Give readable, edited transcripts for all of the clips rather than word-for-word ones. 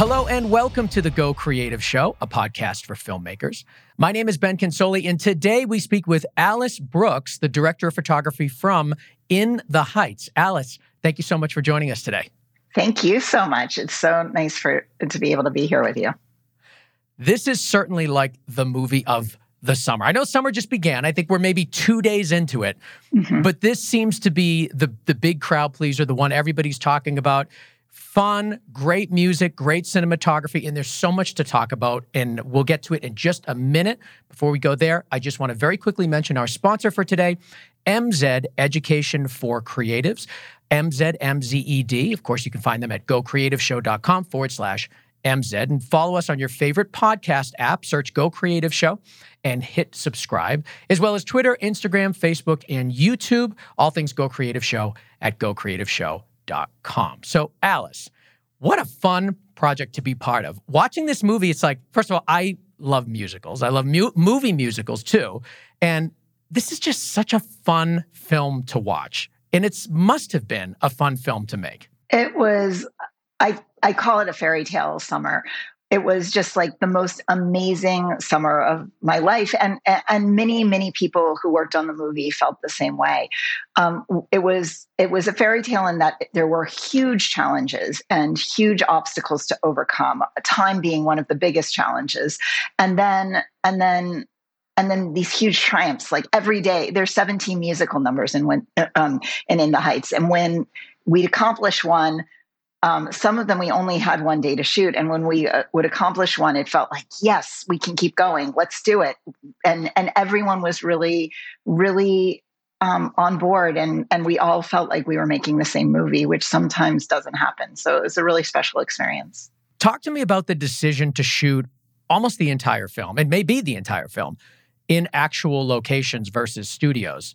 Hello and welcome to the Go Creative Show, a podcast for filmmakers. My name is Ben Consoli, and today we speak with Alice Brooks, the director of photography from In the Heights. Alice, thank you so much for joining us today. Thank you so much. It's so nice to be able to be here with you. This is certainly like the movie of the summer. I know summer just began. I think we're maybe 2 days into it, but this seems to be the big crowd pleaser, the one everybody's talking about. Fun, great music, great cinematography, and there's so much to talk about, and we'll get to it in just a minute. Before we go there, I just want to very quickly mention our sponsor for today, MZ Education for Creatives, MZ, M-Z-E-D. Of course, you can find them at gocreativeshow.com/MZ, and follow us on your favorite podcast app. Search Go Creative Show and hit subscribe, as well as Twitter, Instagram, Facebook, and YouTube. All things Go Creative Show at gocreativeshow.com. So, Alice, what a fun project to be part of. Watching this movie, it's like, first of all, I love musicals. I love movie musicals too. And this is just such a fun film to watch. And it must have been a fun film to make. It was, I call it a fairy tale summer. It was just like the most amazing summer of my life. And many, many people who worked on the movie felt the same way. It was a fairy tale in that there were huge challenges and huge obstacles to overcome, time being one of the biggest challenges. And then these huge triumphs, like every day, there's 17 musical numbers in In the Heights. And when we'd accomplish one, some of them we only had one day to shoot. And when we would accomplish one, it felt like, yes, we can keep going. Let's do it. And everyone was really, really on board. And we all felt like we were making the same movie, which sometimes doesn't happen. So it was a really special experience. Talk to me about the decision to shoot almost the entire film, and maybe the entire film, in actual locations versus studios.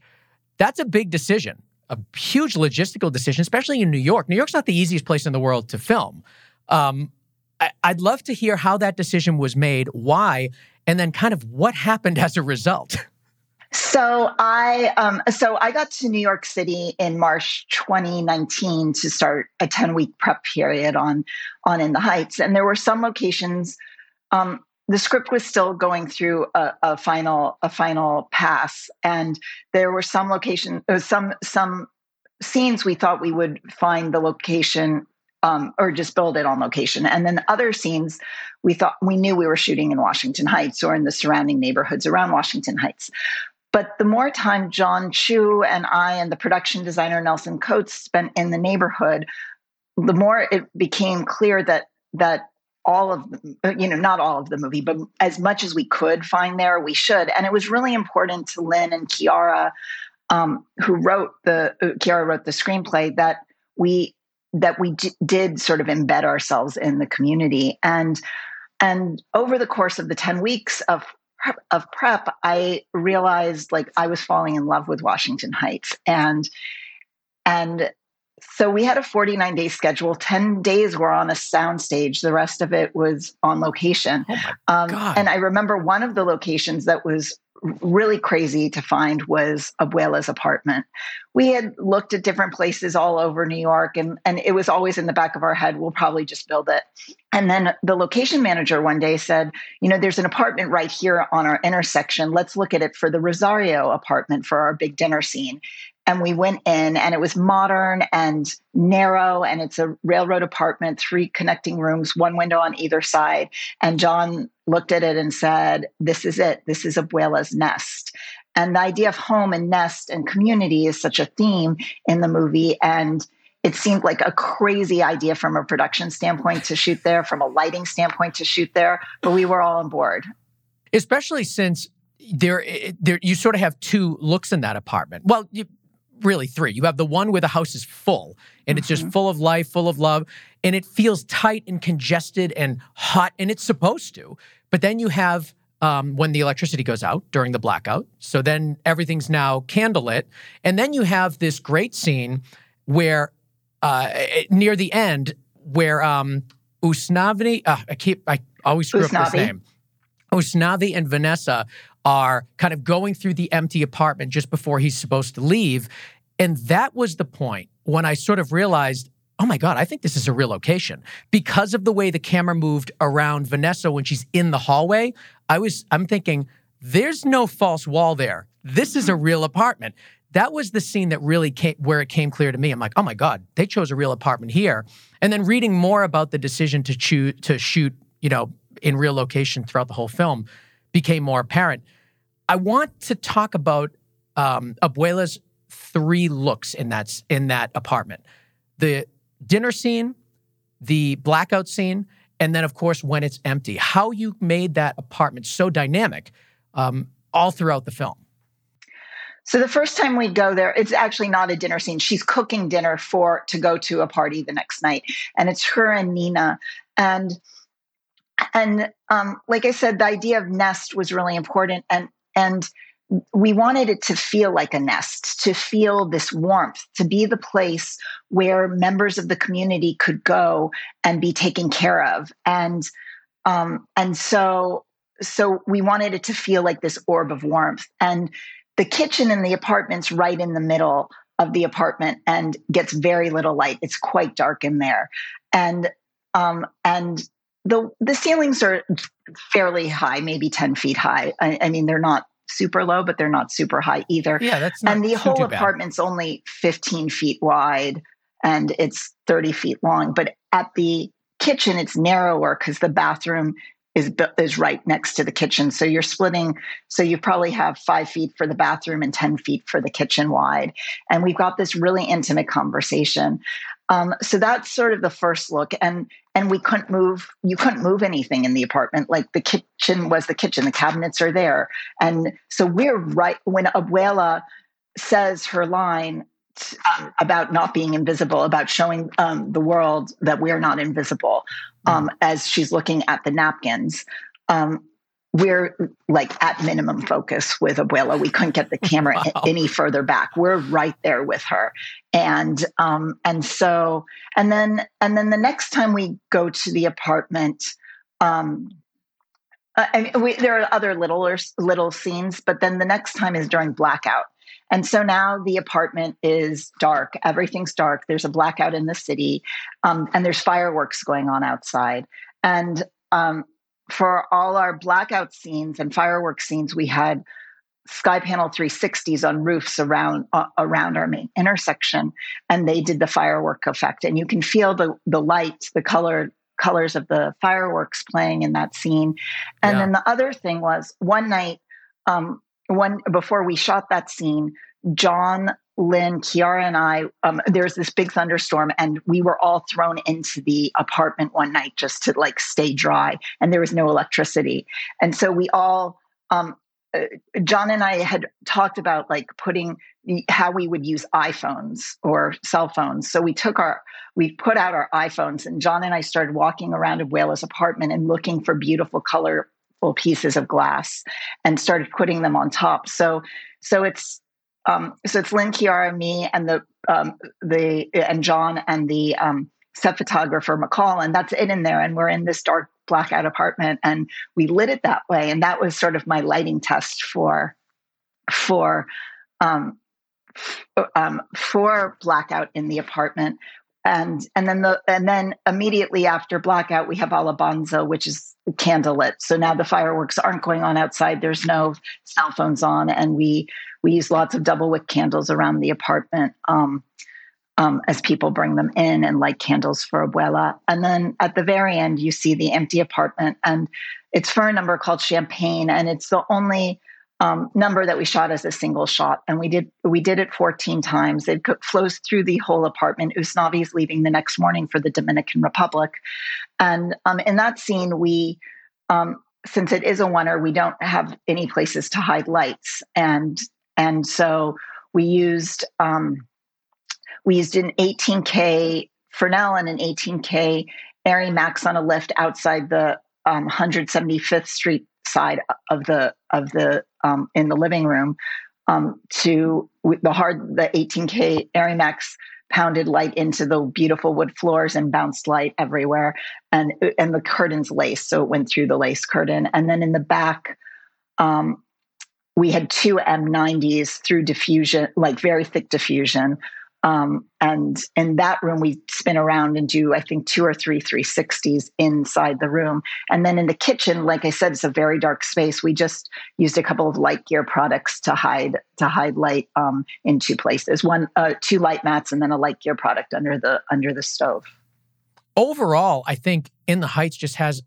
That's a big decision. A huge logistical decision, especially in New York. New York's not the easiest place in the world to film. I'd love to hear how that decision was made, why, and then kind of what happened as a result. So I got to New York City in March 2019 to start a 10-week prep period on In the Heights, and there were some locations. The script was still going through a final pass, and there were some locations, some scenes we thought we would find the location or just build it on location, and then other scenes we thought we knew we were shooting in Washington Heights or in the surrounding neighborhoods around Washington Heights. But the more time John Chu and I and the production designer Nelson Coates spent in the neighborhood, the more it became clear that all of the, not all of the movie, but as much as we could find there, we should. And it was really important to Lynn and Kiara, who wrote the screenplay, that we did sort of embed ourselves in the community. And over the course of the 10 weeks of prep, I realized like I was falling in love with Washington Heights, and so we had a 49-day schedule. 10 days were on a soundstage. The rest of it was on location. Oh my God. And I remember one of the locations that was really crazy to find was Abuela's apartment. We had looked at different places all over New York, and it was always in the back of our head, we'll probably just build it. And then the location manager one day said, there's an apartment right here on our intersection. Let's look at it for the Rosario apartment for our big dinner scene. And we went in, and it was modern and narrow, and it's a railroad apartment, 3 connecting rooms, 1 window on either side. And John looked at it and said, this is it. This is Abuela's nest. And the idea of home and nest and community is such a theme in the movie. And it seemed like a crazy idea from a production standpoint to shoot there, from a lighting standpoint to shoot there. But we were all on board. Especially since there you sort of have 2 looks in that apartment. Well, really 3. You have the one where the house is full, and it's just full of life, full of love, and it feels tight and congested and hot, and it's supposed to. But then you have when the electricity goes out during the blackout, so then everything's now candlelit. And then you have this great scene where near the end where Usnavi, I always screw up this name. Usnavi and Vanessa are kind of going through the empty apartment just before he's supposed to leave. And that was the point when I sort of realized oh my God, I think this is a real location. Because of the way the camera moved around Vanessa when she's in the hallway, I'm thinking, there's no false wall there. This is a real apartment. That was the scene that really came clear to me. I'm like, oh my God, they chose a real apartment here. And then reading more about the decision to shoot, in real location throughout the whole film became more apparent. I want to talk about Abuela's three looks in that apartment. The dinner scene, the blackout scene, and then, of course, when it's empty. How you made that apartment so dynamic all throughout the film. So the first time we go there, it's actually not a dinner scene. She's cooking dinner to go to a party the next night. And it's her and Nina. And like I said, the idea of nest was really important. And we wanted it to feel like a nest, to feel this warmth, to be the place where members of the community could go and be taken care of. And so we wanted it to feel like this orb of warmth. And the kitchen in the apartment's right in the middle of the apartment and gets very little light. It's quite dark in there. And the ceilings are fairly high, maybe 10 feet high. I mean, they're not super low, but they're not super high either. Yeah, that's not. And the whole apartment's only 15 feet wide and it's 30 feet long. But at the kitchen, it's narrower because the bathroom is right next to the kitchen. So you're splitting. So you probably have 5 feet for the bathroom and 10 feet for the kitchen wide. And we've got this really intimate conversation. So that's sort of the first look. And we couldn't move. You couldn't move anything in the apartment. Like the kitchen was the kitchen. The cabinets are there. And so we're right when Abuela says her line about not being invisible, about showing the world that we're not invisible, as she's looking at the napkins. We're like at minimum focus with Abuela. We couldn't get the camera any further back. We're right there with her. And then the next time we go to the apartment, there are other little scenes, but then the next time is during blackout. And so now the apartment is dark. Everything's dark. There's a blackout in the city, and there's fireworks going on outside. And for all our blackout scenes and fireworks scenes, we had Sky Panel 360s on roofs around our main intersection, and they did the firework effect. And you can feel the light, the colors of the fireworks playing in that scene. And then the other thing was one night, before we shot that scene, John, Lynn, Kiara, and I, there's this big thunderstorm, and we were all thrown into the apartment one night just to like stay dry, and there was no electricity. And so we all, John and I had talked about like how we would use iPhones or cell phones. So we put out our iPhones, and John and I started walking around Abuela's apartment and looking for beautiful color pieces of glass and started putting them on top. So it's Lynn, Kiara, me, and the John and the set photographer McCall, and that's it in there. And we're in this dark blackout apartment, and we lit it that way. And that was sort of my lighting test for blackout in the apartment. And then immediately after blackout, we have Alabanza, which is candlelit. So now the fireworks aren't going on outside. There's no cell phones on, and we use lots of double wick candles around the apartment as people bring them in and light candles for Abuela. And then at the very end, you see the empty apartment, and it's for a number called Champagne, and it's the only number that we shot as a single shot, and we did it 14 times. It flows through the whole apartment. Usnavi's leaving the next morning for the Dominican Republic, and in that scene, we since it is a oneer, we don't have any places to hide lights, and so we used an 18K Fresnel and an 18K Arri Max on a lift outside the 175th Street side of the in the living room the 18K Arri Max pounded light into the beautiful wood floors and bounced light everywhere, and the curtains laced, so it went through the lace curtain. And then in the back, we had two M90s through diffusion, like very thick diffusion, And in that room, we spin around and do, I think, 2 or 3 360s inside the room. And then in the kitchen, like I said, it's a very dark space. We just used a couple of Light Gear products to hide light in 2 places. 2 light mats, and then a Light Gear product under the stove. Overall, I think In the Heights just has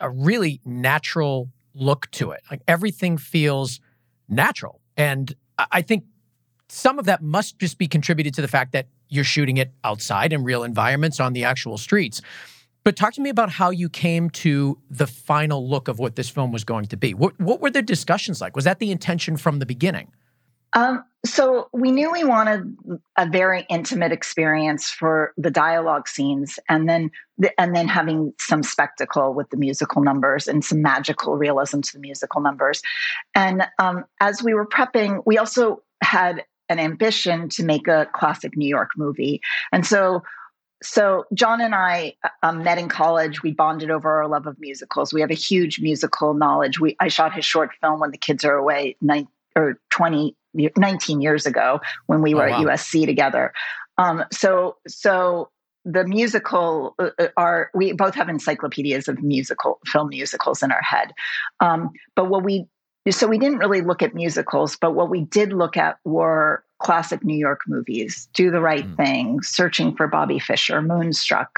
a really natural look to it. Like everything feels natural, and I think some of that must just be contributed to the fact that you're shooting it outside in real environments on the actual streets. But talk to me about how you came to the final look of what this film was going to be. What were the discussions like? Was that the intention from the beginning? So we knew we wanted a very intimate experience for the dialogue scenes, and then having some spectacle with the musical numbers and some magical realism to the musical numbers. And as we were prepping, we also had an ambition to make a classic New York movie. And so John and I met in college. We bonded over our love of musicals. We have a huge musical knowledge. I shot his short film When the Kids Are Away 19 years ago when we were at USC together. So the musical we both have encyclopedias of film musicals in our head. So we didn't really look at musicals, but what we did look at were classic New York movies, Do the Right Thing, Searching for Bobby Fischer, Moonstruck,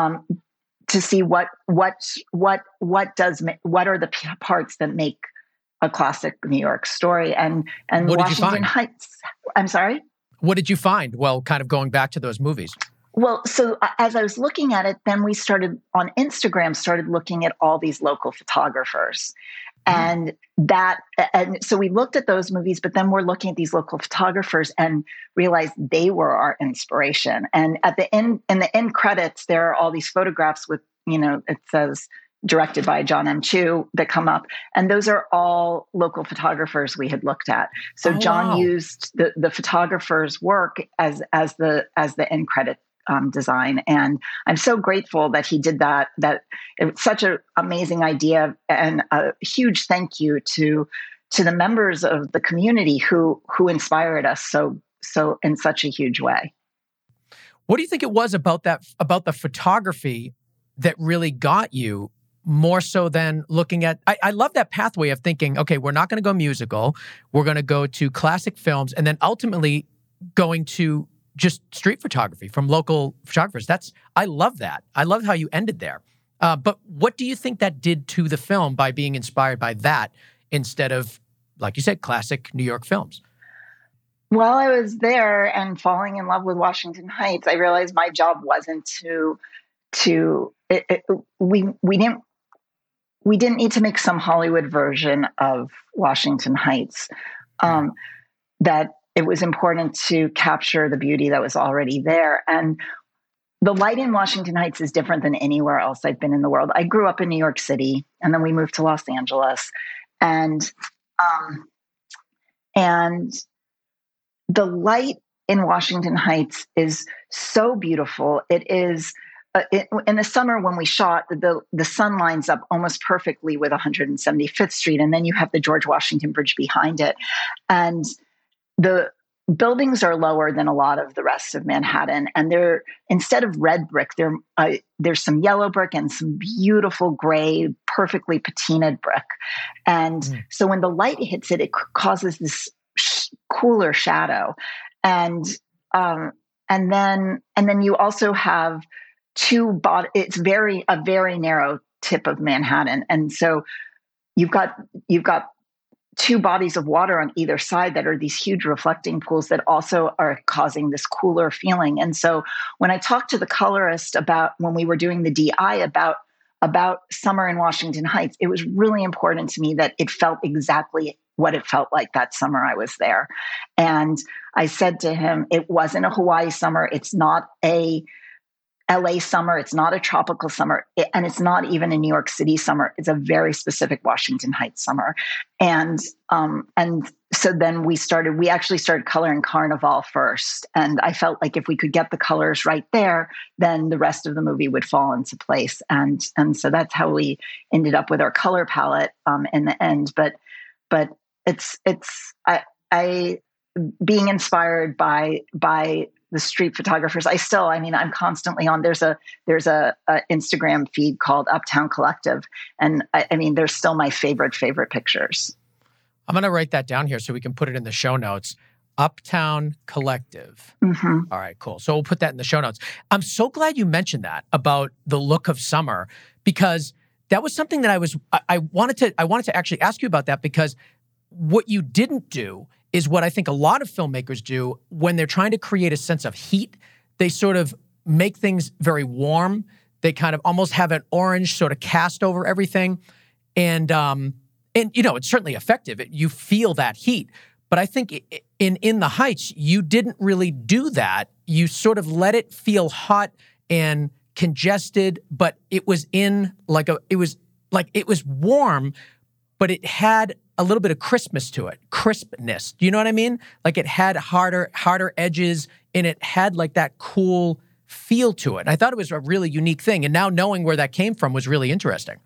to see what are the parts that make a classic New York story. And what Washington Heights. I'm sorry? What did you find? Well, kind of going back to those movies. Well, so as I was looking at it, then we started on Instagram looking at all these local photographers. And so we looked at those movies, but then we're looking at these local photographers and realized they were our inspiration. And at the end, in the end credits, there are all these photographs with, it says directed by John M. Chu that come up. And those are all local photographers we had looked at. So John used the photographer's work as the end credit design. And I'm so grateful that he did that, that it was such an amazing idea, and a huge thank you to the members of the community who inspired us so in such a huge way. What do you think it was about the photography that really got you, more so than looking at... I love that pathway of thinking, okay, we're not going to go musical, we're going to go to classic films, and then ultimately going to just street photography from local photographers. I love that. I love how you ended there. But what do you think that did to the film by being inspired by that instead of, like you said, classic New York films? While I was there and falling in love with Washington Heights, I realized my job wasn't we didn't need to make some Hollywood version of Washington Heights. That it was important to capture the beauty that was already there. And the light in Washington Heights is different than anywhere else I've been in the world. I grew up in New York City, and then we moved to Los Angeles. And the light in Washington Heights is so beautiful. It is... in the summer when we shot, the sun lines up almost perfectly with 175th Street, and then you have the George Washington Bridge behind it. And the buildings are lower than a lot of the rest of Manhattan, and they're, instead of red brick, there's some yellow brick and some beautiful gray, perfectly patinaed brick. And so when the light hits it, it causes this cooler shadow. And then you also have it's a very narrow tip of Manhattan, and so you've got 2 bodies of water on either side that are these huge reflecting pools that also are causing this cooler feeling. And so when I talked to the colorist when we were doing the DI about summer in Washington Heights, it was really important to me that it felt exactly what it felt like that summer I was there. And I said to him, it wasn't a Hawaii summer. It's not a LA summer, it's not a tropical summer, and it's not even a New York City summer. It's a very specific Washington Heights summer. And so then we actually started coloring Carnival first. And I felt like if we could get the colors right there, then the rest of the movie would fall into place. And so that's how we ended up with our color palette in the end. But it's, I being inspired by the street photographers. I'm constantly on, there's a Instagram feed called Uptown Collective. And they're still my favorite pictures. I'm going to write that down here so we can put it in the show notes. Uptown Collective. Mm-hmm. All right, cool. So we'll put that in the show notes. I'm so glad you mentioned that about the look of summer, because that was something that I wanted to actually ask you about that, because what you didn't do is what I think a lot of filmmakers do when they're trying to create a sense of heat. They sort of make things very warm. They kind of almost have an orange sort of cast over everything. And it's certainly effective. You feel that heat. But I think in the Heights, you didn't really do that. You sort of let it feel hot and congested, but it was warm, but it had a little bit of crispness. You know what I mean? Like it had harder edges, and it had like that cool feel to it. And I thought it was a really unique thing. And now knowing where that came from was really interesting.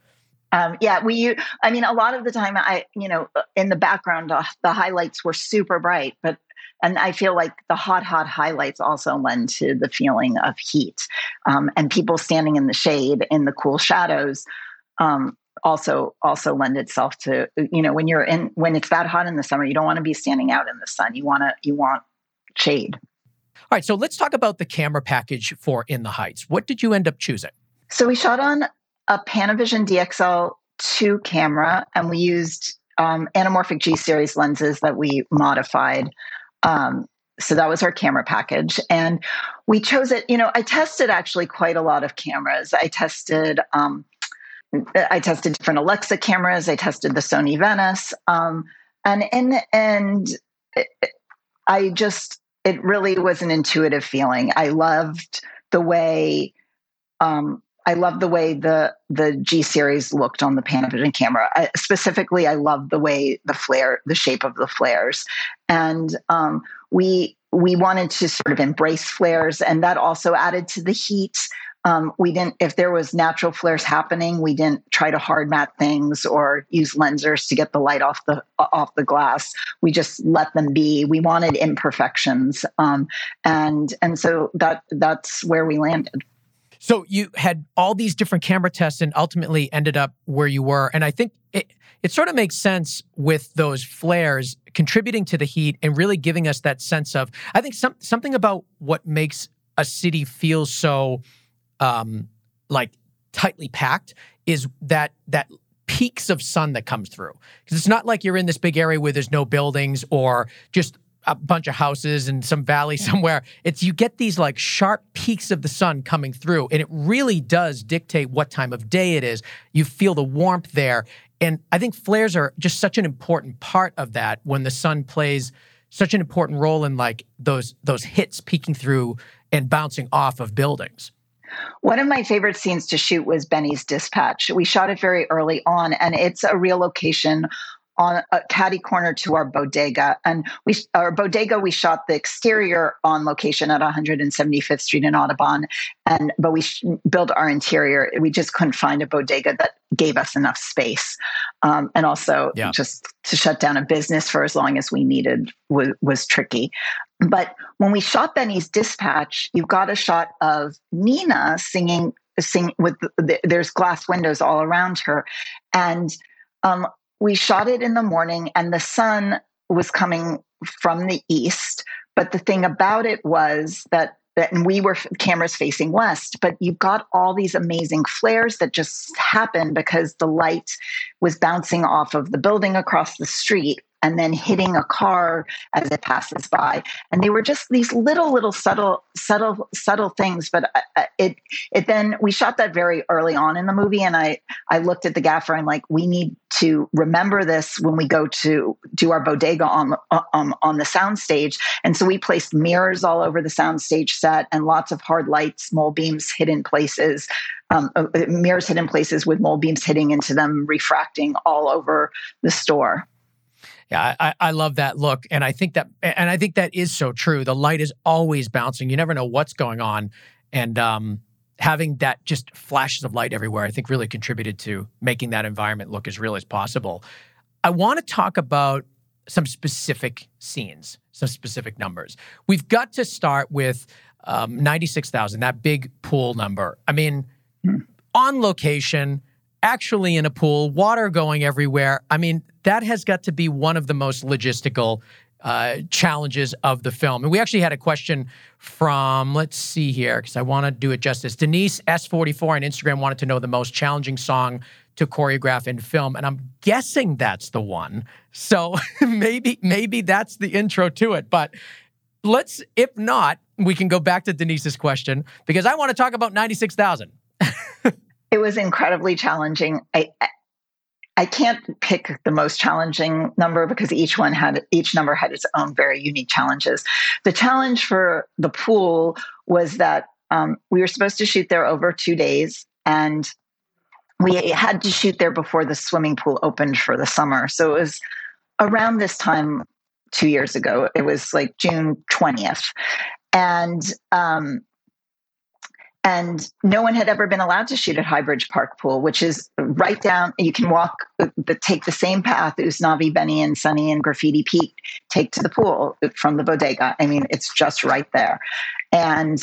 A lot of the time in the background, the highlights were super bright, and I feel like the hot highlights also lend to the feeling of heat, and people standing in the shade in the cool shadows, also lend itself to, when it's that hot in the summer, you don't want to be standing out in the sun. You want shade. All right. So let's talk about the camera package for In the Heights. What did you end up choosing? So we shot on a Panavision DXL2 camera, and we used anamorphic G-series lenses that we modified. So that was our camera package. And we chose it, I tested actually quite a lot of cameras. I tested different Alexa cameras. I tested the Sony Venice. And in the end, it really was an intuitive feeling. I loved the way the G-series looked on the Panavision camera. Specifically, I loved the way the shape of the flares. And we wanted to sort of embrace flares, and that also added to the heat. If there was natural flares happening, we didn't try to hard mat things or use lensers to get the light off the glass. We just let them be. We wanted imperfections. And so that's where we landed. So you had all these different camera tests and ultimately ended up where you were. And I think it sort of makes sense with those flares contributing to the heat and really giving us that sense of, I think something about what makes a city feel so tightly packed is that peaks of sun that comes through. Because it's not like you're in this big area where there's no buildings or just a bunch of houses and some valley somewhere. It's you get these like sharp peaks of the sun coming through, and it really does dictate what time of day it is. You feel the warmth there. And I think flares are just such an important part of that, when the sun plays such an important role in like those hits peeking through and bouncing off of buildings. One of my favorite scenes to shoot was Benny's Dispatch. We shot it very early on, and it's a real location on a catty corner to our bodega. And we shot the exterior on location at 175th Street in Audubon. But we built our interior. We just couldn't find a bodega that gave us enough space. Just to shut down a business for as long as we needed was tricky. But when we shot Benny's Dispatch, you've got a shot of Nina singing with there's glass windows all around her. And, we shot it in the morning, and the sun was coming from the east. But the thing about it was that and we were cameras facing west, but you've got all these amazing flares that just happened because the light was bouncing off of the building across the street and then hitting a car as it passes by. And they were just these little subtle things. But we shot that very early on in the movie. And I looked at the gaffer. I'm like, we need to remember this when we go to do our bodega on the soundstage. And so we placed mirrors all over the soundstage set, and lots of hard lights, small beams hidden places. Mirrors hidden places with mole beams hitting into them, refracting all over the store. Yeah, I love that look, and I think that is so true. The light is always bouncing; you never know what's going on, and having that just flashes of light everywhere, I think, really contributed to making that environment look as real as possible. I want to talk about some specific scenes, some specific numbers. We've got to start with 96,000, that big pool number. I mean, on location, actually in a pool, water going everywhere. I mean, that has got to be one of the most logistical challenges of the film. And we actually had a question from, let's see here, because I want to do it justice. Denise S44 on Instagram wanted to know the most challenging song to choreograph in film. And I'm guessing that's the one. So maybe that's the intro to it. But let's, if not, we can go back to Denise's question, because I want to talk about 96,000. It was incredibly challenging. I can't pick the most challenging number because each number had its own very unique challenges. The challenge for the pool was that we were supposed to shoot there over 2 days, and we had to shoot there before the swimming pool opened for the summer. So it was around this time 2 years ago. It was like June 20th. And no one had ever been allowed to shoot at Highbridge Park Pool, which is right down, you can walk, take the same path Usnavi, Benny, and Sunny and Graffiti Pete take to the pool from the bodega. I mean, it's just right there. And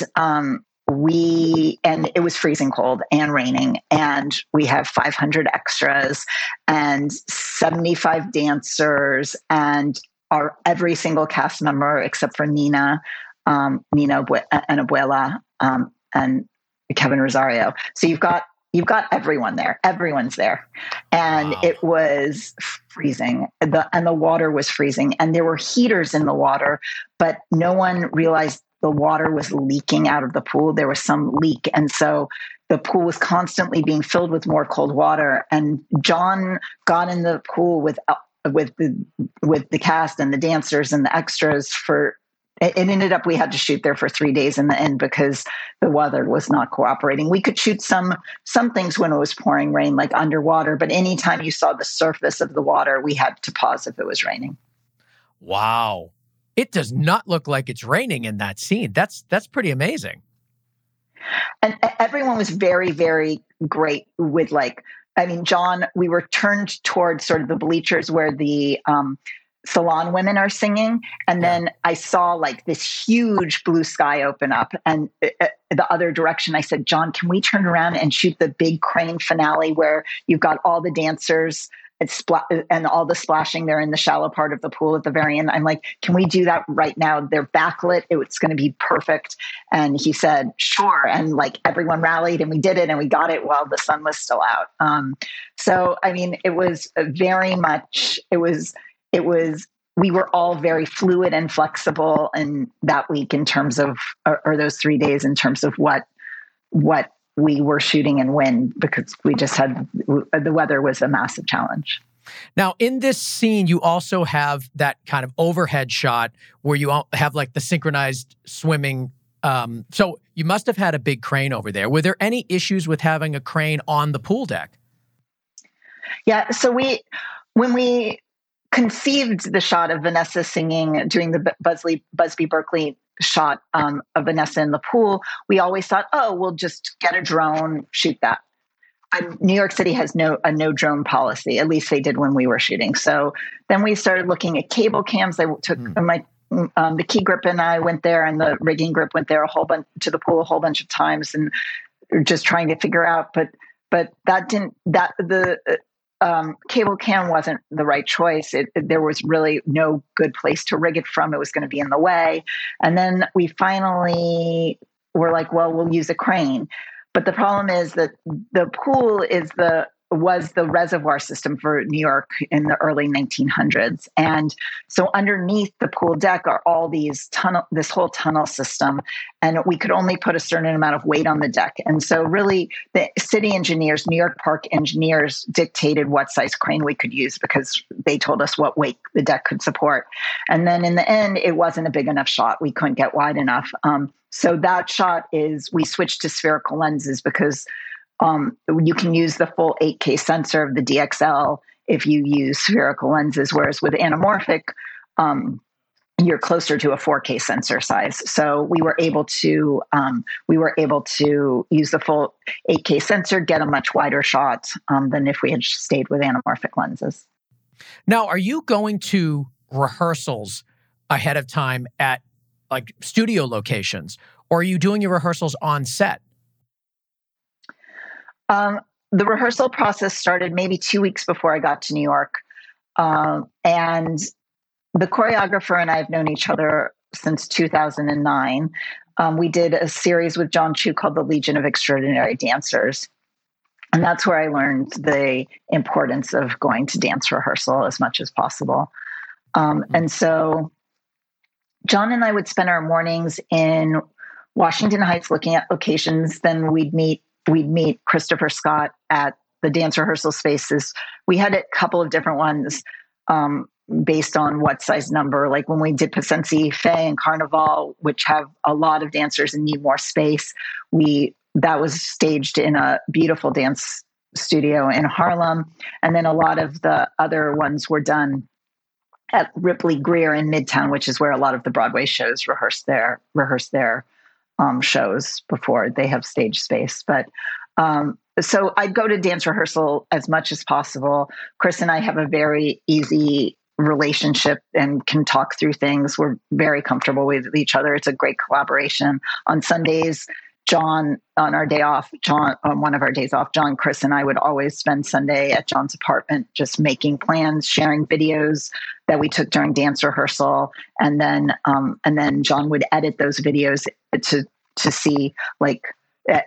it was freezing cold and raining, and we have 500 extras and 75 dancers, and every single cast member except for Nina and Abuela, and Kevin Rosario. So you've got everyone there. Everyone's there. And wow. It was freezing. And the water was freezing. And there were heaters in the water, but no one realized the water was leaking out of the pool. There was some leak. And so the pool was constantly being filled with more cold water. And John got in the pool with the cast and the dancers and the extras for... It ended up we had to shoot there for 3 days in the end because the weather was not cooperating. We could shoot some things when it was pouring rain, like underwater, but anytime you saw the surface of the water, we had to pause if it was raining. Wow. It does not look like it's raining in that scene. That's pretty amazing. And everyone was very, very great with John, we were turned towards sort of the bleachers where the salon women are singing. And then I saw this huge blue sky open up, and the other direction I said, John, can we turn around and shoot the big crane finale where you've got all the dancers and all the splashing there in the shallow part of the pool at the very end? I'm like, can we do that right now? They're backlit. It's going to be perfect. And he said, sure. And everyone rallied, and we did it, and we got it while the sun was still out. We were all very fluid and flexible in that week in terms of, or those 3 days in terms of what we were shooting and when, because we just had, the weather was a massive challenge. Now, in this scene, you also have that kind of overhead shot where you have the synchronized swimming. So you must have had a big crane over there. Were there any issues with having a crane on the pool deck? Yeah. So when we conceived the shot of Vanessa singing, doing the Busby Berkeley shot of Vanessa in the pool, we always thought, we'll just get a drone, shoot that. New York City has a no drone policy, at least they did when we were shooting. So then we started looking at cable cams. They took the key grip and I went there, and the rigging grip went there a whole bunch of times, and just trying to figure out. But cable cam wasn't the right choice. There was really no good place to rig it from. It was going to be in the way. And then we finally were like, well, we'll use a crane. But the problem is that the pool was the reservoir system for New York in the early 1900s. And so underneath the pool deck are all these this whole tunnel system. And we could only put a certain amount of weight on the deck. And so really the city engineers, New York Park engineers, dictated what size crane we could use because they told us what weight the deck could support. And then in the end, it wasn't a big enough shot. We couldn't get wide enough. So that shot we switched to spherical lenses because you can use the full 8K sensor of the DXL if you use spherical lenses, whereas with anamorphic, you're closer to a 4K sensor size. So we were able to use the full 8K sensor, get a much wider shot than if we had stayed with anamorphic lenses. Now, are you going to rehearsals ahead of time at like studio locations, or are you doing your rehearsals on set? The rehearsal process started maybe 2 weeks before I got to New York. And the choreographer and I have known each other since 2009. We did a series with John Chu called The Legion of Extraordinary Dancers. And that's where I learned the importance of going to dance rehearsal as much as possible. And so John and I would spend our mornings in Washington Heights looking at locations. Then we'd meet Christopher Scott at the dance rehearsal spaces. We had a couple of different ones based on what size number. Like when we did Pacensi, Fay, and Carnival, which have a lot of dancers and need more space, that was staged in a beautiful dance studio in Harlem. And then a lot of the other ones were done at Ripley Greer in Midtown, which is where a lot of the Broadway shows rehearse their shows before they have stage space. But so I go to dance rehearsal as much as possible. Chris and I have a very easy relationship and can talk through things. We're very comfortable with each other. It's a great collaboration. On Sundays, on one of our days off, John, Chris, and I would always spend Sunday at John's apartment just making plans, sharing videos that we took during dance rehearsal. And then John would edit those videos to see, like,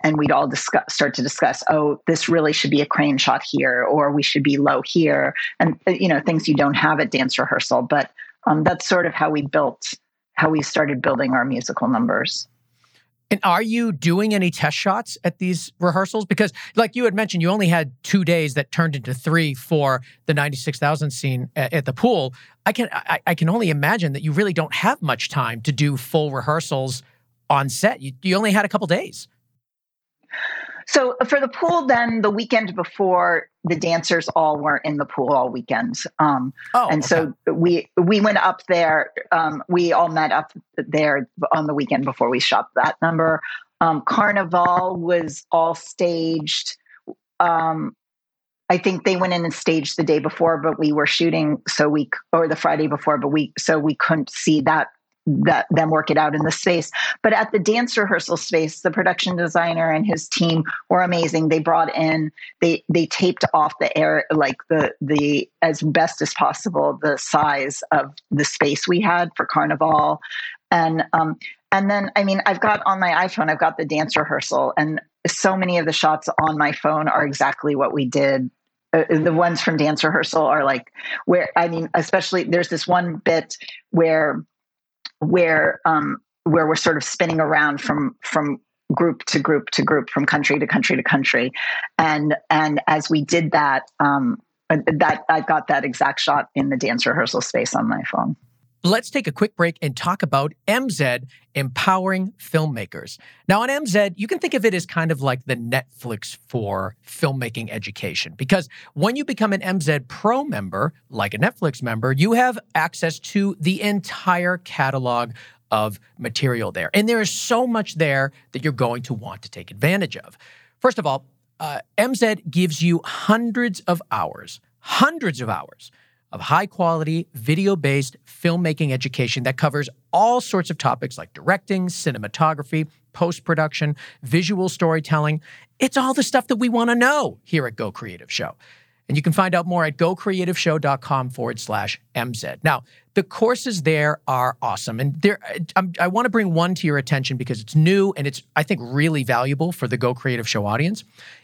and we'd all start to discuss, oh, this really should be a crane shot here, or we should be low here. And, you know, things you don't have at dance rehearsal. But that's sort of how we started building our musical numbers. And are you doing any test shots at these rehearsals? Because like you had mentioned, you only had 2 days that turned into 3 for the 96,000 scene at the pool. I can only imagine that you really don't have much time to do full rehearsals on set. You only had a couple days. So for the pool, then the weekend before, the dancers all were in the pool all weekend. So we went up there. We all met up there on the weekend before we shot that number. Carnival was all staged. I think they went in and staged the day before, but we were shooting the Friday before, so we couldn't see that them work it out in the space. But at the dance rehearsal space, the production designer and his team were amazing. They brought in, they taped off the air, like the as best as possible, the size of the space we had for Carnival. And then, I mean, I've got on my iPhone, I've got the dance rehearsal, and so many of the shots on my phone are exactly what we did. The ones from dance rehearsal are like especially there's this one bit where we're sort of spinning around from group to group to group, from country to country to country. And as we did that, that I got that exact shot in the dance rehearsal space on my phone. Let's take a quick break and talk about MZ, Empowering Filmmakers. Now, on MZ, you can think of it as kind of like the Netflix for filmmaking education, because when you become an MZ Pro member, like a Netflix member, you have access to the entire catalog of material there. And there is so much there that you're going to want to take advantage of. First of all, MZ gives you hundreds of hours of high-quality, video-based filmmaking education that covers all sorts of topics like directing, cinematography, post-production, visual storytelling. It's all the stuff that we want to know here at Go Creative Show. And you can find out more at gocreativeshow.com/MZ. Now, the courses there are awesome. And I want to bring one to your attention because it's new and it's, I think, really valuable for the Go Creative Show audience.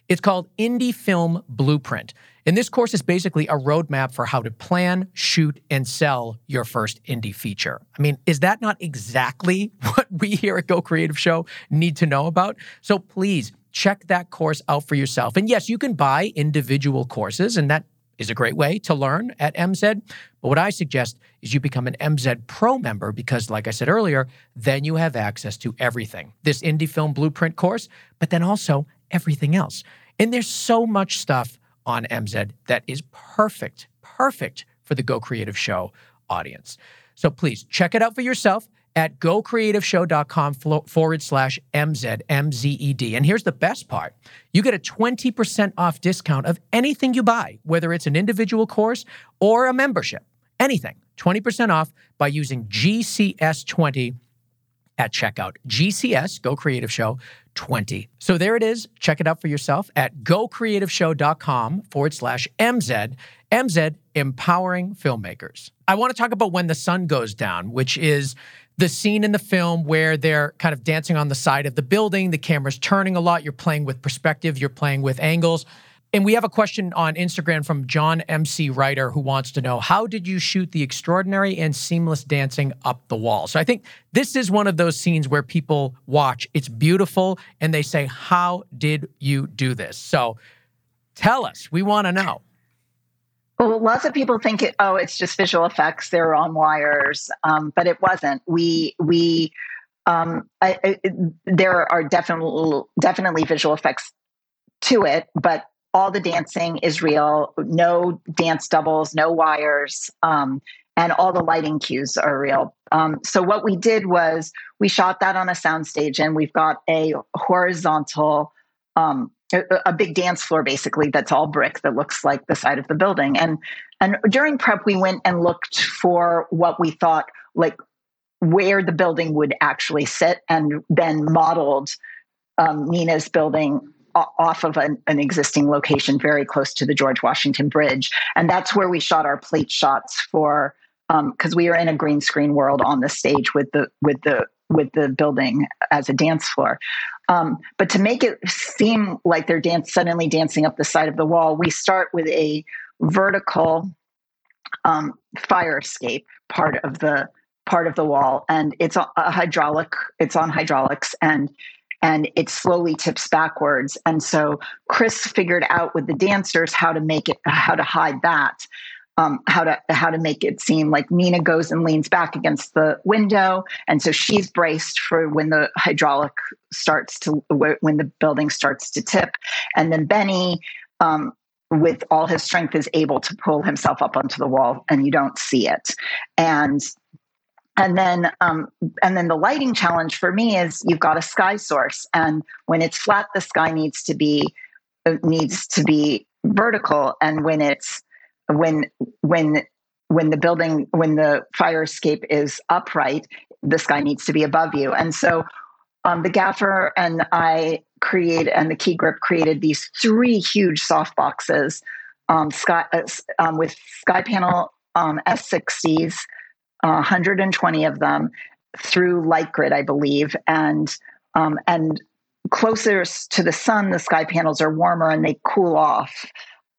It's called Indie Film Blueprint. And this course is basically a roadmap for how to plan, shoot, and sell your first indie feature. I mean, is that not exactly what we here at Go Creative Show need to know about? So please check that course out for yourself. And yes, you can buy individual courses, and that is a great way to learn at MZ. But what I suggest is you become an MZ Pro member because, like I said earlier, then you have access to everything. This Indie Film Blueprint course, but then also everything else. And there's so much stuff on MZ that is perfect for the Go Creative Show audience. So please check it out for yourself at gocreativeshow.com/MZ, MZED. And here's the best part. You get a 20% off discount of anything you buy, whether it's an individual course or a membership, anything. 20% off by using GCS20 at checkout. GCS, Go Creative Show 20. So there it is. Check it out for yourself at gocreativeshow.com/MZ. MZ, empowering filmmakers. I want to talk about When the Sun Goes Down, which is the scene in the film where they're kind of dancing on the side of the building. The camera's turning a lot. You're playing with perspective. You're playing with angles. And we have a question on Instagram from John MC Ryder, who wants to know, how did you shoot the extraordinary and seamless dancing up the wall? So I think this is one of those scenes where people watch. It's beautiful, and they say, how did you do this? So tell us. We want to know. Well, lots of people think, it's just visual effects. They're on wires, but it wasn't. There are definitely visual effects to it, but all the dancing is real, no dance doubles, no wires, and all the lighting cues are real. So what we did was we shot that on a soundstage, and we've got a horizontal, a big dance floor basically that's all brick that looks like the side of the building. And during prep, we went and looked for what we thought, like where the building would actually sit, and then modeled Nina's building off of an existing location very close to the George Washington Bridge. And that's where we shot our plate shots for, because we are in a green screen world on the stage with the building as a dance floor. But to make it seem like they're suddenly dancing up the side of the wall, we start with a vertical fire escape part of the wall. And it's on hydraulics, and it slowly tips backwards. And so Chris figured out with the dancers how to hide that, how to make it seem like Nina goes and leans back against the window. And so she's braced for when the hydraulic when the building starts to tip. And then Benny, with all his strength, is able to pull himself up onto the wall, and you don't see it. And then the lighting challenge for me is you've got a sky source, and when it's flat, the sky needs to be vertical, and when the fire escape is upright, the sky needs to be above you. And so the gaffer and I and the key grip created these three huge soft boxes with Sky Panel S60s. 120 of them through light grid, I believe, and closer to the sun, the sky panels are warmer and they cool off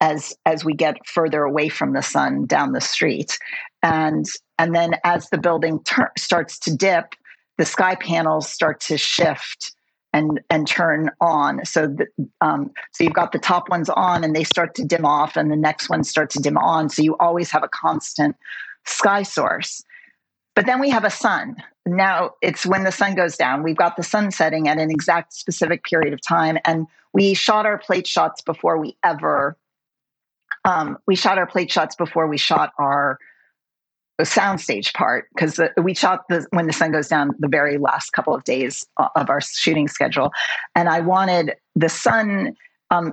as we get further away from the sun down the street, and then as the building starts to dip, the sky panels start to shift and turn on. So you've got the top ones on and they start to dim off, and the next ones start to dim on. So you always have a constant sky source. But then we have a sun. Now it's When the Sun Goes Down. We've got the sun setting at an exact specific period of time. And we shot our plate shots before we shot our soundstage part, because we shot When the Sun Goes Down the very last couple of days of our shooting schedule. And I wanted the sun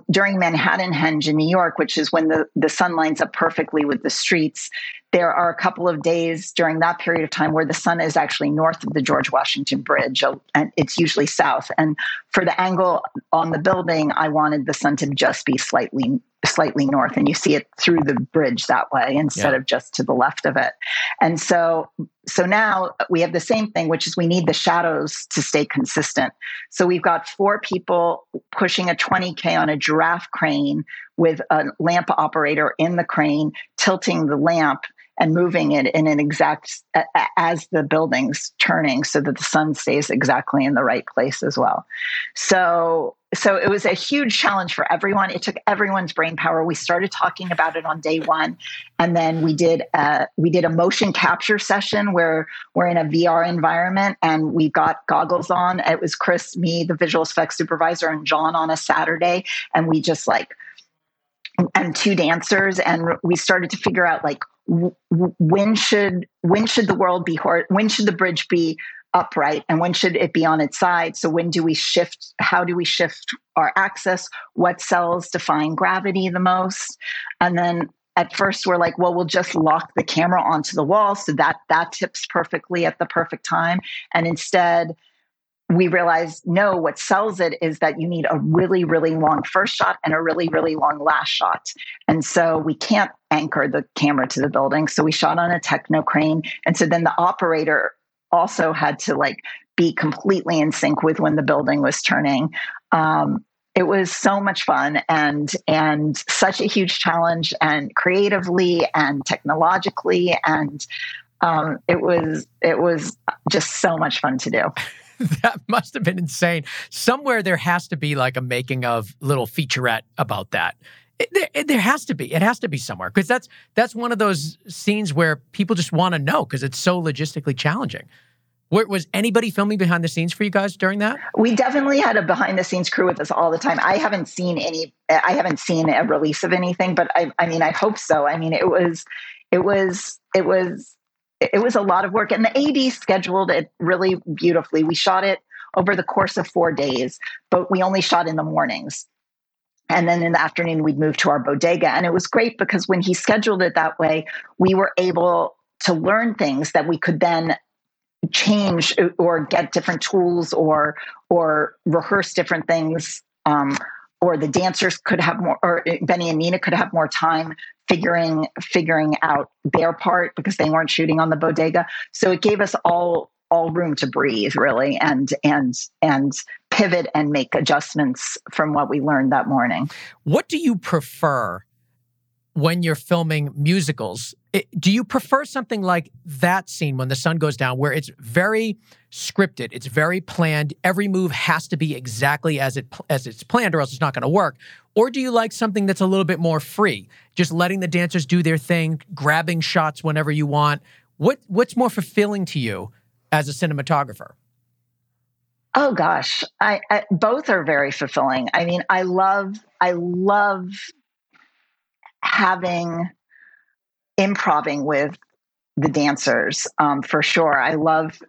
during Manhattanhenge in New York, which is when the sun lines up perfectly with the streets. There are a couple of days during that period of time where the sun is actually north of the George Washington Bridge, and it's usually south. And for the angle on the building, I wanted the sun to just be slightly north, and you see it through the bridge that way instead of just to the left of it. And so now we have the same thing, which is we need the shadows to stay consistent. So we've got four people pushing a 20K on a giraffe crane with a lamp operator in the crane, tilting the lamp and moving it in an exact as the building's turning, so that the sun stays exactly in the right place as well. So it was a huge challenge for everyone. It took everyone's brain power. We started talking about it on day one, and then we did a motion capture session where we're in a VR environment and we got goggles on. It was Chris, me, the visual effects supervisor, and John on a Saturday, and we just and two dancers, and we started to figure out when should the bridge be upright and when should it be on its side? So when do we shift? How do we shift our axis? What cells define gravity the most? And then at first we're like, well, we'll just lock the camera onto the wall so that that tips perfectly at the perfect time. And instead we realized, no, what sells it is that you need a really, really long first shot and a really, really long last shot. And so we can't anchor the camera to the building. So we shot on a techno crane. And so then the operator also had to like be completely in sync with when the building was turning. It was so much fun and such a huge challenge, and creatively and technologically. And it was just so much fun to do. That must have been insane. Somewhere there has to be like a making of little featurette about that. There has to be. It has to be somewhere, because that's one of those scenes where people just want to know because it's so logistically challenging. Was anybody filming behind the scenes for you guys during that? We definitely had a behind the scenes crew with us all the time. I haven't seen a release of anything, but I mean, I hope so. I mean, it was a lot of work, and the AD scheduled it really beautifully. We shot it over the course of 4 days, but we only shot in the mornings. And then in the afternoon, we'd move to our bodega. And it was great because when he scheduled it that way, we were able to learn things that we could then change or get different tools or rehearse different things. Or the dancers could have more, or Benny and Nina could have more time figuring out their part because they weren't shooting on the bodega. So it gave us all room to breathe, really, and pivot and make adjustments from what we learned that morning. What do you prefer when you're filming musicals? Do you prefer something like that scene, When the Sun Goes Down, where it's very scripted, it's very planned, every move has to be exactly as it's planned or else it's not going to work? Or do you like something that's a little bit more free, just letting the dancers do their thing, grabbing shots whenever you want? What's more fulfilling to you as a cinematographer? Oh gosh, I both are very fulfilling. I mean, I love having improving with the dancers, for sure. I love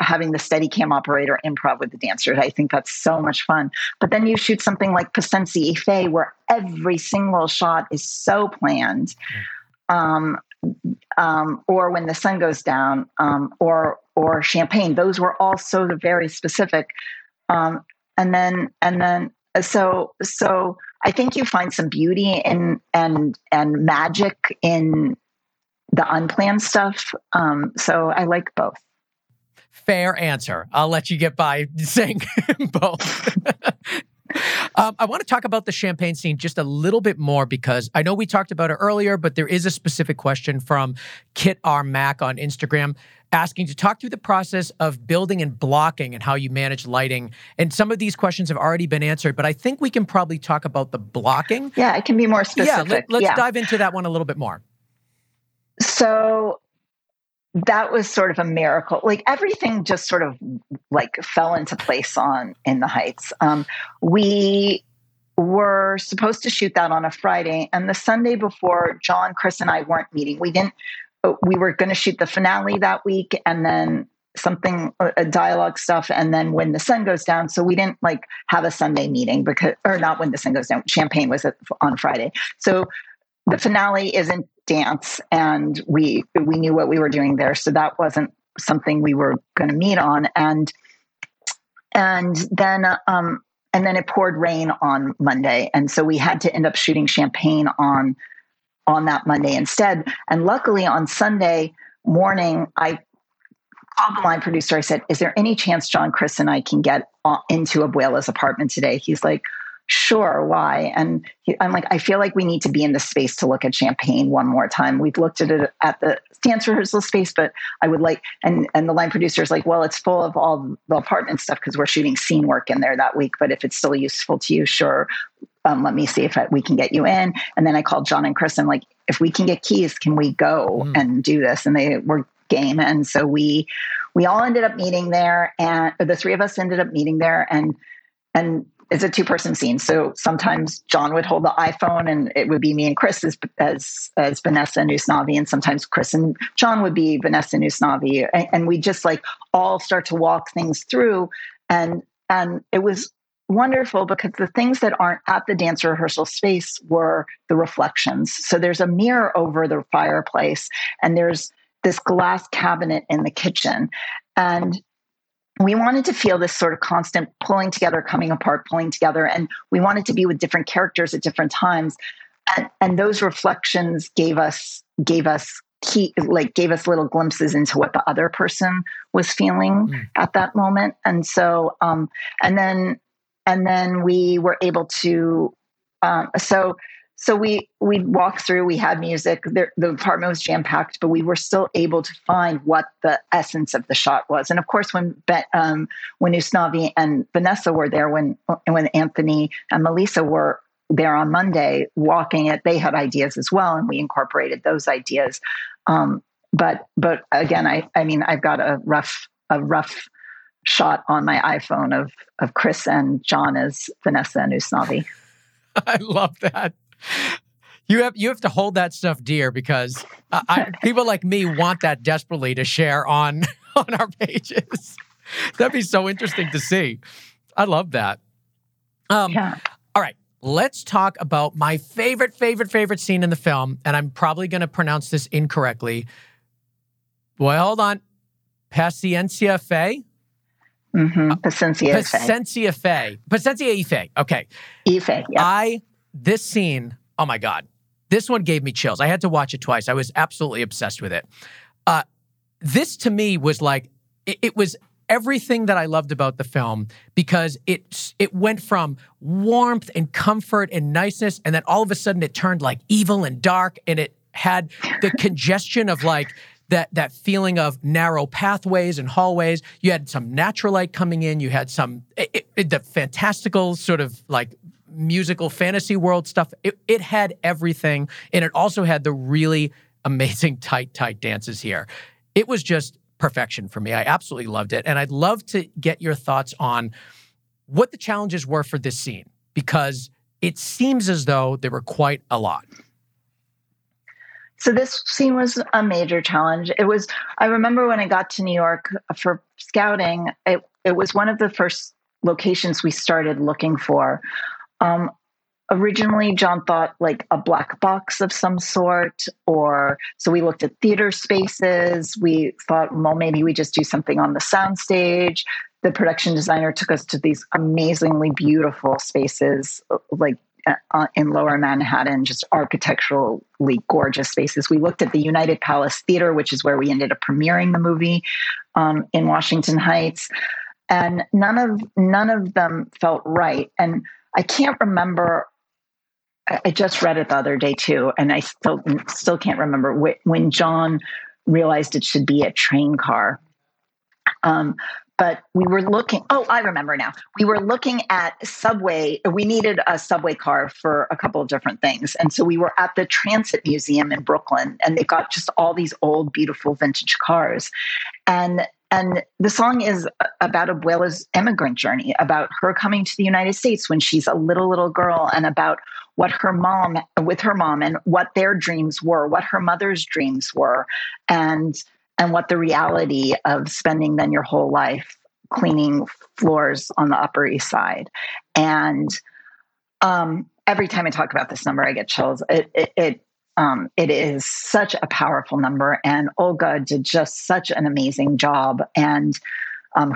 having the Steadicam operator improv with the dancers. I think that's so much fun. But then you shoot something like Passensi Ife, where every single shot is so planned, or When the Sun Goes Down, or Champagne. Those were all so very specific. So I think you find some beauty and magic in the unplanned stuff. So I like both. Fair answer. I'll let you get by saying both. I want to talk about the Champagne scene just a little bit more, because I know we talked about it earlier, but there is a specific question from Kit R. Mack on Instagram asking to talk through the process of building and blocking and how you manage lighting. And some of these questions have already been answered, but I think we can probably talk about the blocking. Yeah, it can be more specific. Yeah, let's dive into that one a little bit more. So that was sort of a miracle. Like everything just sort of like fell into place in the Heights. We were supposed to shoot that on a Friday, and the Sunday before, John, Chris, and I weren't meeting. We were going to shoot the finale that week, and then something, dialogue stuff, and then When the Sun Goes Down. So we didn't like have a Sunday meeting not When the Sun Goes Down. Champagne was on Friday. So the finale isn't dance, and we knew what we were doing there, so that wasn't something we were going to meet on. And then it poured rain on Monday, and so we had to end up shooting Champagne on that Monday instead. And luckily on Sunday morning, I called the line producer. I said, "Is there any chance John, Chris, and I can get into Abuela's apartment today?" He's like, "Sure, why?" And I'm like, "I feel like we need to be in the space to look at Champagne one more time. We've looked at it at the dance rehearsal space, but I would like," and the line producer is like, "Well, it's full of all the apartment stuff because we're shooting scene work in there that week. But if it's still useful to you, sure, let me see if we can get you in." And then I called John and Chris. I'm like, "If we can get keys, can we go and do this?" And they were game. And so we all ended up meeting there, and the three of us ended up meeting there, and it's a two-person scene. So sometimes John would hold the iPhone, and it would be me and Chris as Vanessa Nusnavi, and sometimes Chris and John would be Vanessa Nusnavi, and we just like all start to walk things through, and it was wonderful because the things that aren't at the dance rehearsal space were the reflections. So there's a mirror over the fireplace and there's this glass cabinet in the kitchen. And we wanted to feel this sort of constant pulling together, coming apart, pulling together. And we wanted to be with different characters at different times. And those reflections gave us little glimpses into what the other person was feeling at that moment. And so, and then we were able to, so we walked through, we had music, the apartment was jam-packed, but we were still able to find what the essence of the shot was. And of course, when Usnavi and Vanessa were there, when Anthony and Melissa were there on Monday walking it, they had ideas as well. And we incorporated those ideas. But again, I mean, I've got a rough shot on my iPhone of Chris and John as Vanessa and Usnavi. I love that. You have to hold that stuff dear because people like me want that desperately to share on our pages. That'd be so interesting to see. I love that. Yeah. All right. Let's talk about my favorite scene in the film, and I'm probably going to pronounce this incorrectly. Boy, hold on. Paciencia Fay? Mm-hmm. Paciencia Fay. Paciencia Fay. Okay. Fay, yeah. This scene, oh my God. This one gave me chills. I had to watch it twice. I was absolutely obsessed with it. This to me was like, it was everything that I loved about the film because it went from warmth and comfort and niceness, and then all of a sudden it turned like evil and dark, and it had the congestion of like that feeling of narrow pathways and hallways. You had some natural light coming in. You had some the fantastical sort of like musical fantasy world stuff. It had everything, and it also had the really amazing tight dances here. It was just perfection for me. I absolutely loved it. And I'd love to get your thoughts on what the challenges were for this scene, because it seems as though there were quite a lot. So this scene was a major challenge. I remember when I got to New York for scouting, it was one of the first locations we started looking for. Originally, John thought like a black box of some sort, so we looked at theater spaces. We thought, well, maybe we just do something on the soundstage. The production designer took us to these amazingly beautiful spaces, like in Lower Manhattan, just architecturally gorgeous spaces. We looked at the United Palace Theater, which is where we ended up premiering the movie in Washington Heights, and none of them felt right. And I can't remember. I just read it the other day too, and I still can't remember when John realized it should be a train car. But we were looking. Oh, I remember now. We were looking at subway. We needed a subway car for a couple of different things, and so we were at the Transit Museum in Brooklyn, and they got just all these old, beautiful vintage cars, and the song is about Abuela's immigrant journey, about her coming to the United States when she's a little girl, and about what her mom and what their dreams were, what her mother's dreams were, and what the reality of spending then your whole life cleaning floors on the Upper East Side. And every time I talk about this number, I get chills. It is such a powerful number, and Olga did just such an amazing job, and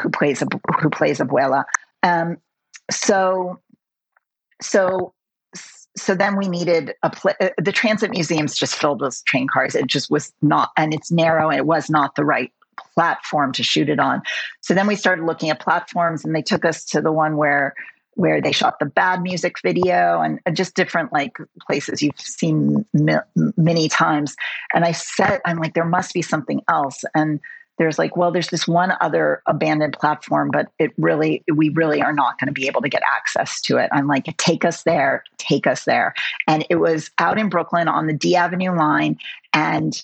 who plays Abuela. So then we needed the Transit Museum's just filled with train cars. It just was not, and it's narrow, and it was not the right platform to shoot it on. So then we started looking at platforms, and they took us to the one where they shot the Bad music video, and just different like places you've seen many times. And I'm like, there must be something else. And there's like, well, there's this one other abandoned platform, but we really are not going to be able to get access to it. I'm like, take us there. And it was out in Brooklyn on the D Avenue line, and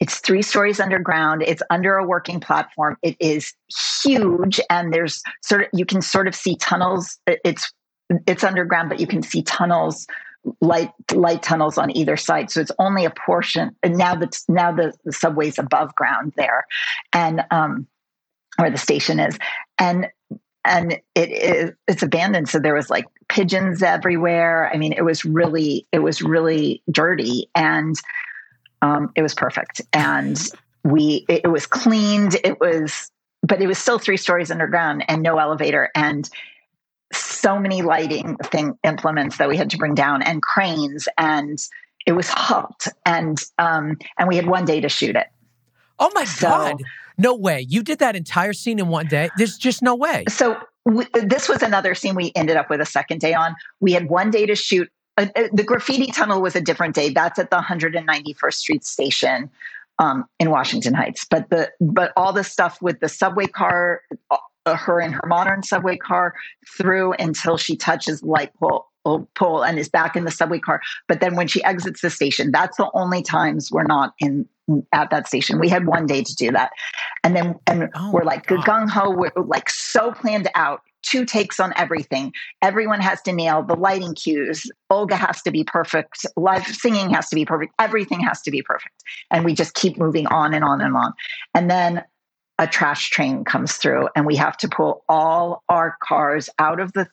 it's 3 stories underground. It's under a working platform. It is huge, and there's you can sort of see tunnels. It's underground, but you can see tunnels, light tunnels on either side. So it's only a portion. And now the subway's above ground there, and where the station is, and And it's abandoned. So there was like pigeons everywhere. I mean, it was really dirty, and it was perfect. And it was cleaned. But it was still 3 stories underground and no elevator, and so many lighting implements that we had to bring down, and cranes, and it was hot. And we had one day to shoot it. Oh my God. No way. You did that entire scene in one day? There's just no way. So this was another scene we ended up with a second day on. We had one day to shoot. The graffiti tunnel was a different day. That's at the 191st Street Station in Washington Heights. But all the stuff with the subway car, her in her modern subway car, through until she touches light pole and is back in the subway car. But then when she exits the station, that's the only times we're not at that station. We had one day to do that. And we're like gung-ho, we're like so planned out, 2 takes on everything. Everyone has to nail the lighting cues. Olga has to be perfect. Live singing has to be perfect. Everything has to be perfect. And we just keep moving on and on and on. And then a trash train comes through, and we have to pull all our cars out of the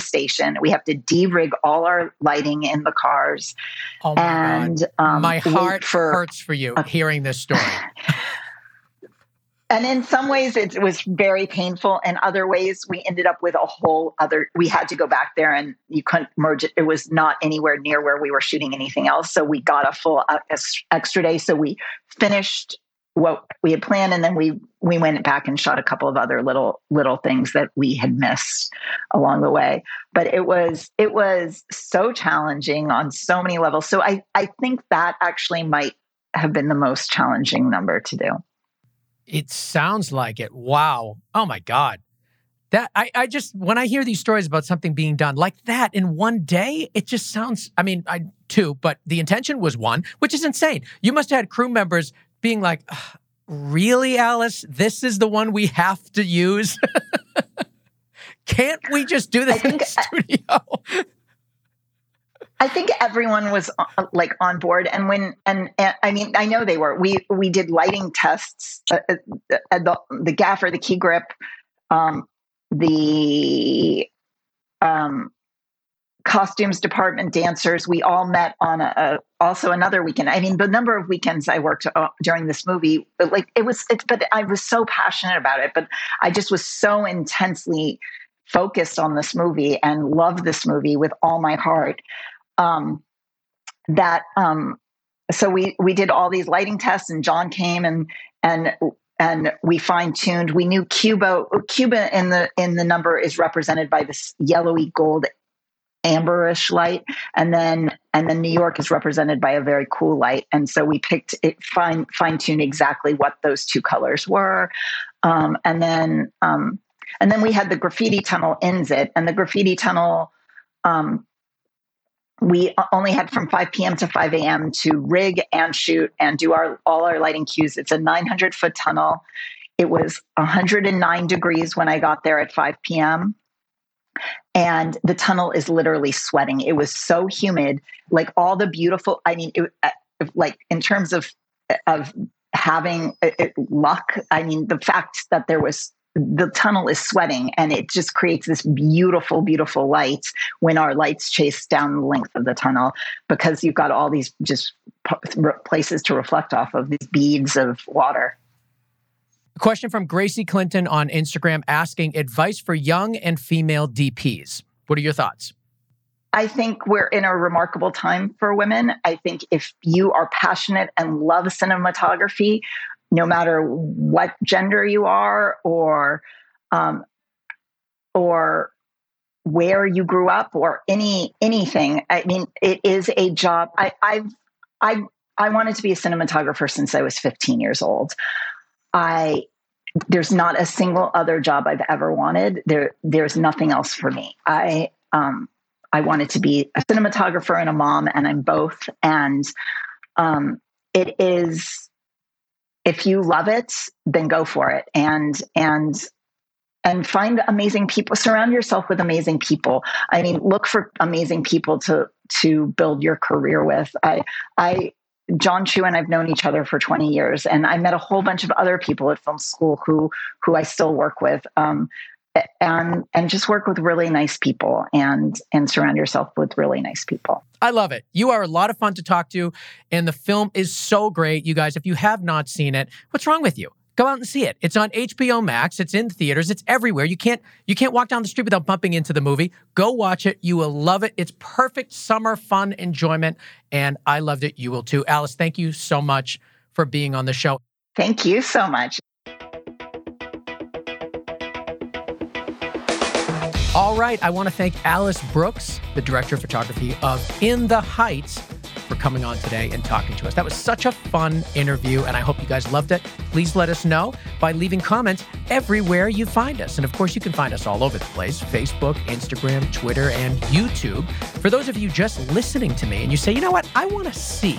station. We have to de-rig all our lighting in the cars. Oh my God. My heart hurts for you hearing this story. And in some ways it was very painful. In other ways, we ended up with we had to go back there, and you couldn't merge it. It was not anywhere near where we were shooting anything else. So we got a full extra day. So we finished what we had planned, and then we went back and shot a couple of other little things that we had missed along the way. But it was so challenging on so many levels. So I think that actually might have been the most challenging number to do. It sounds like it. Wow. Oh my God. That I just, when I hear these stories about something being done like that in one day, it just sounds, I mean, 2, but the intention was 1, which is insane. You must have had crew members being like, really, Alice, this is the one we have to use? Can't we just do this in the studio? I think everyone was like on board. And I mean, I know they were. We did lighting tests, the gaffer, the key grip, the costumes department, dancers. We all met on also another weekend. I mean, the number of weekends I worked during this movie, but I was so passionate about it, but I just was so intensely focused on this movie and loved this movie with all my heart. So we did all these lighting tests, and John came and we fine-tuned. We knew Cuba in the number is represented by this yellowy gold amberish light, and then New York is represented by a very cool light. And so we picked it, fine-tuned exactly what those 2 colors were. And then we had the graffiti tunnel ends it, and the graffiti tunnel, we only had from 5 p.m. to 5 a.m. to rig and shoot and do all our lighting cues. It's a 900-foot tunnel. It was 109 degrees when I got there at 5 p.m. And the tunnel is literally sweating. It was so humid, like all the beautiful, I mean, like in terms of having luck, I mean, the fact that the tunnel is sweating, and it just creates this beautiful, beautiful light when our lights chase down the length of the tunnel, because you've got all these just places to reflect off of, these beads of water. A question from Gracie Clinton on Instagram asking advice for young and female DPs. What are your thoughts? I think we're in a remarkable time for women. I think if you are passionate and love cinematography, no matter what gender you are, or where you grew up, or anything, I mean, it is a job. I wanted to be a cinematographer since I was 15 years old. There's not a single other job I've ever wanted. There's nothing else for me. I wanted to be a cinematographer and a mom, and I'm both. And it is, if you love it, then go for it, and find amazing people. Surround yourself with amazing people. I mean, look for amazing people to build your career with. John Chu and I've known each other for 20 years, and I met a whole bunch of other people at film school who I still work with. and just work with really nice people and surround yourself with really nice people. I love it. You are a lot of fun to talk to, and the film is so great. You guys, if you have not seen it, what's wrong with you? Go out and see it. It's on HBO Max. It's in theaters. It's everywhere. You can't walk down the street without bumping into the movie. Go watch it. You will love it. It's perfect summer fun enjoyment, and I loved it. You will too. Alice, thank you so much for being on the show. Thank you so much. All right, I want to thank Alice Brooks, the director of photography of In the Heights, for coming on today and talking to us. That was such a fun interview, and I hope you guys loved it. Please let us know by leaving comments everywhere you find us. And of course, you can find us all over the place, Facebook, Instagram, Twitter, and YouTube. For those of you just listening to me and you say, you know what, I want to see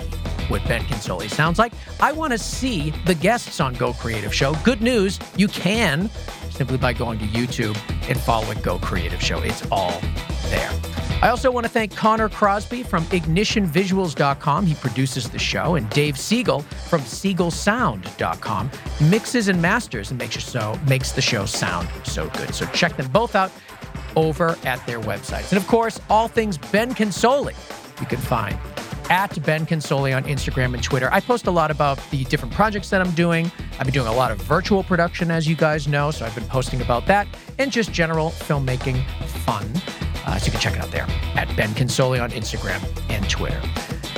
what Ben Consoli sounds like. I want to see the guests on Go Creative Show. Good news, you can simply by going to YouTube and following Go Creative Show. It's all there. I also want to thank Connor Crosby from IgnitionVisuals.com. He produces the show. And Dave Siegel from Siegelsound.com mixes and masters and makes the show sound so good. So check them both out over at their websites. And of course, all things Ben Consoli you can find at Ben Consoli on Instagram and Twitter. I post a lot about the different projects that I'm doing. I've been doing a lot of virtual production, as you guys know, so I've been posting about that and just general filmmaking fun. So you can check it out there at Ben Consoli on Instagram and Twitter.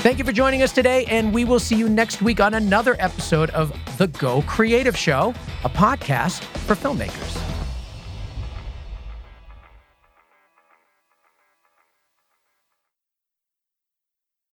Thank you for joining us today, and we will see you next week on another episode of The Go Creative Show, a podcast for filmmakers.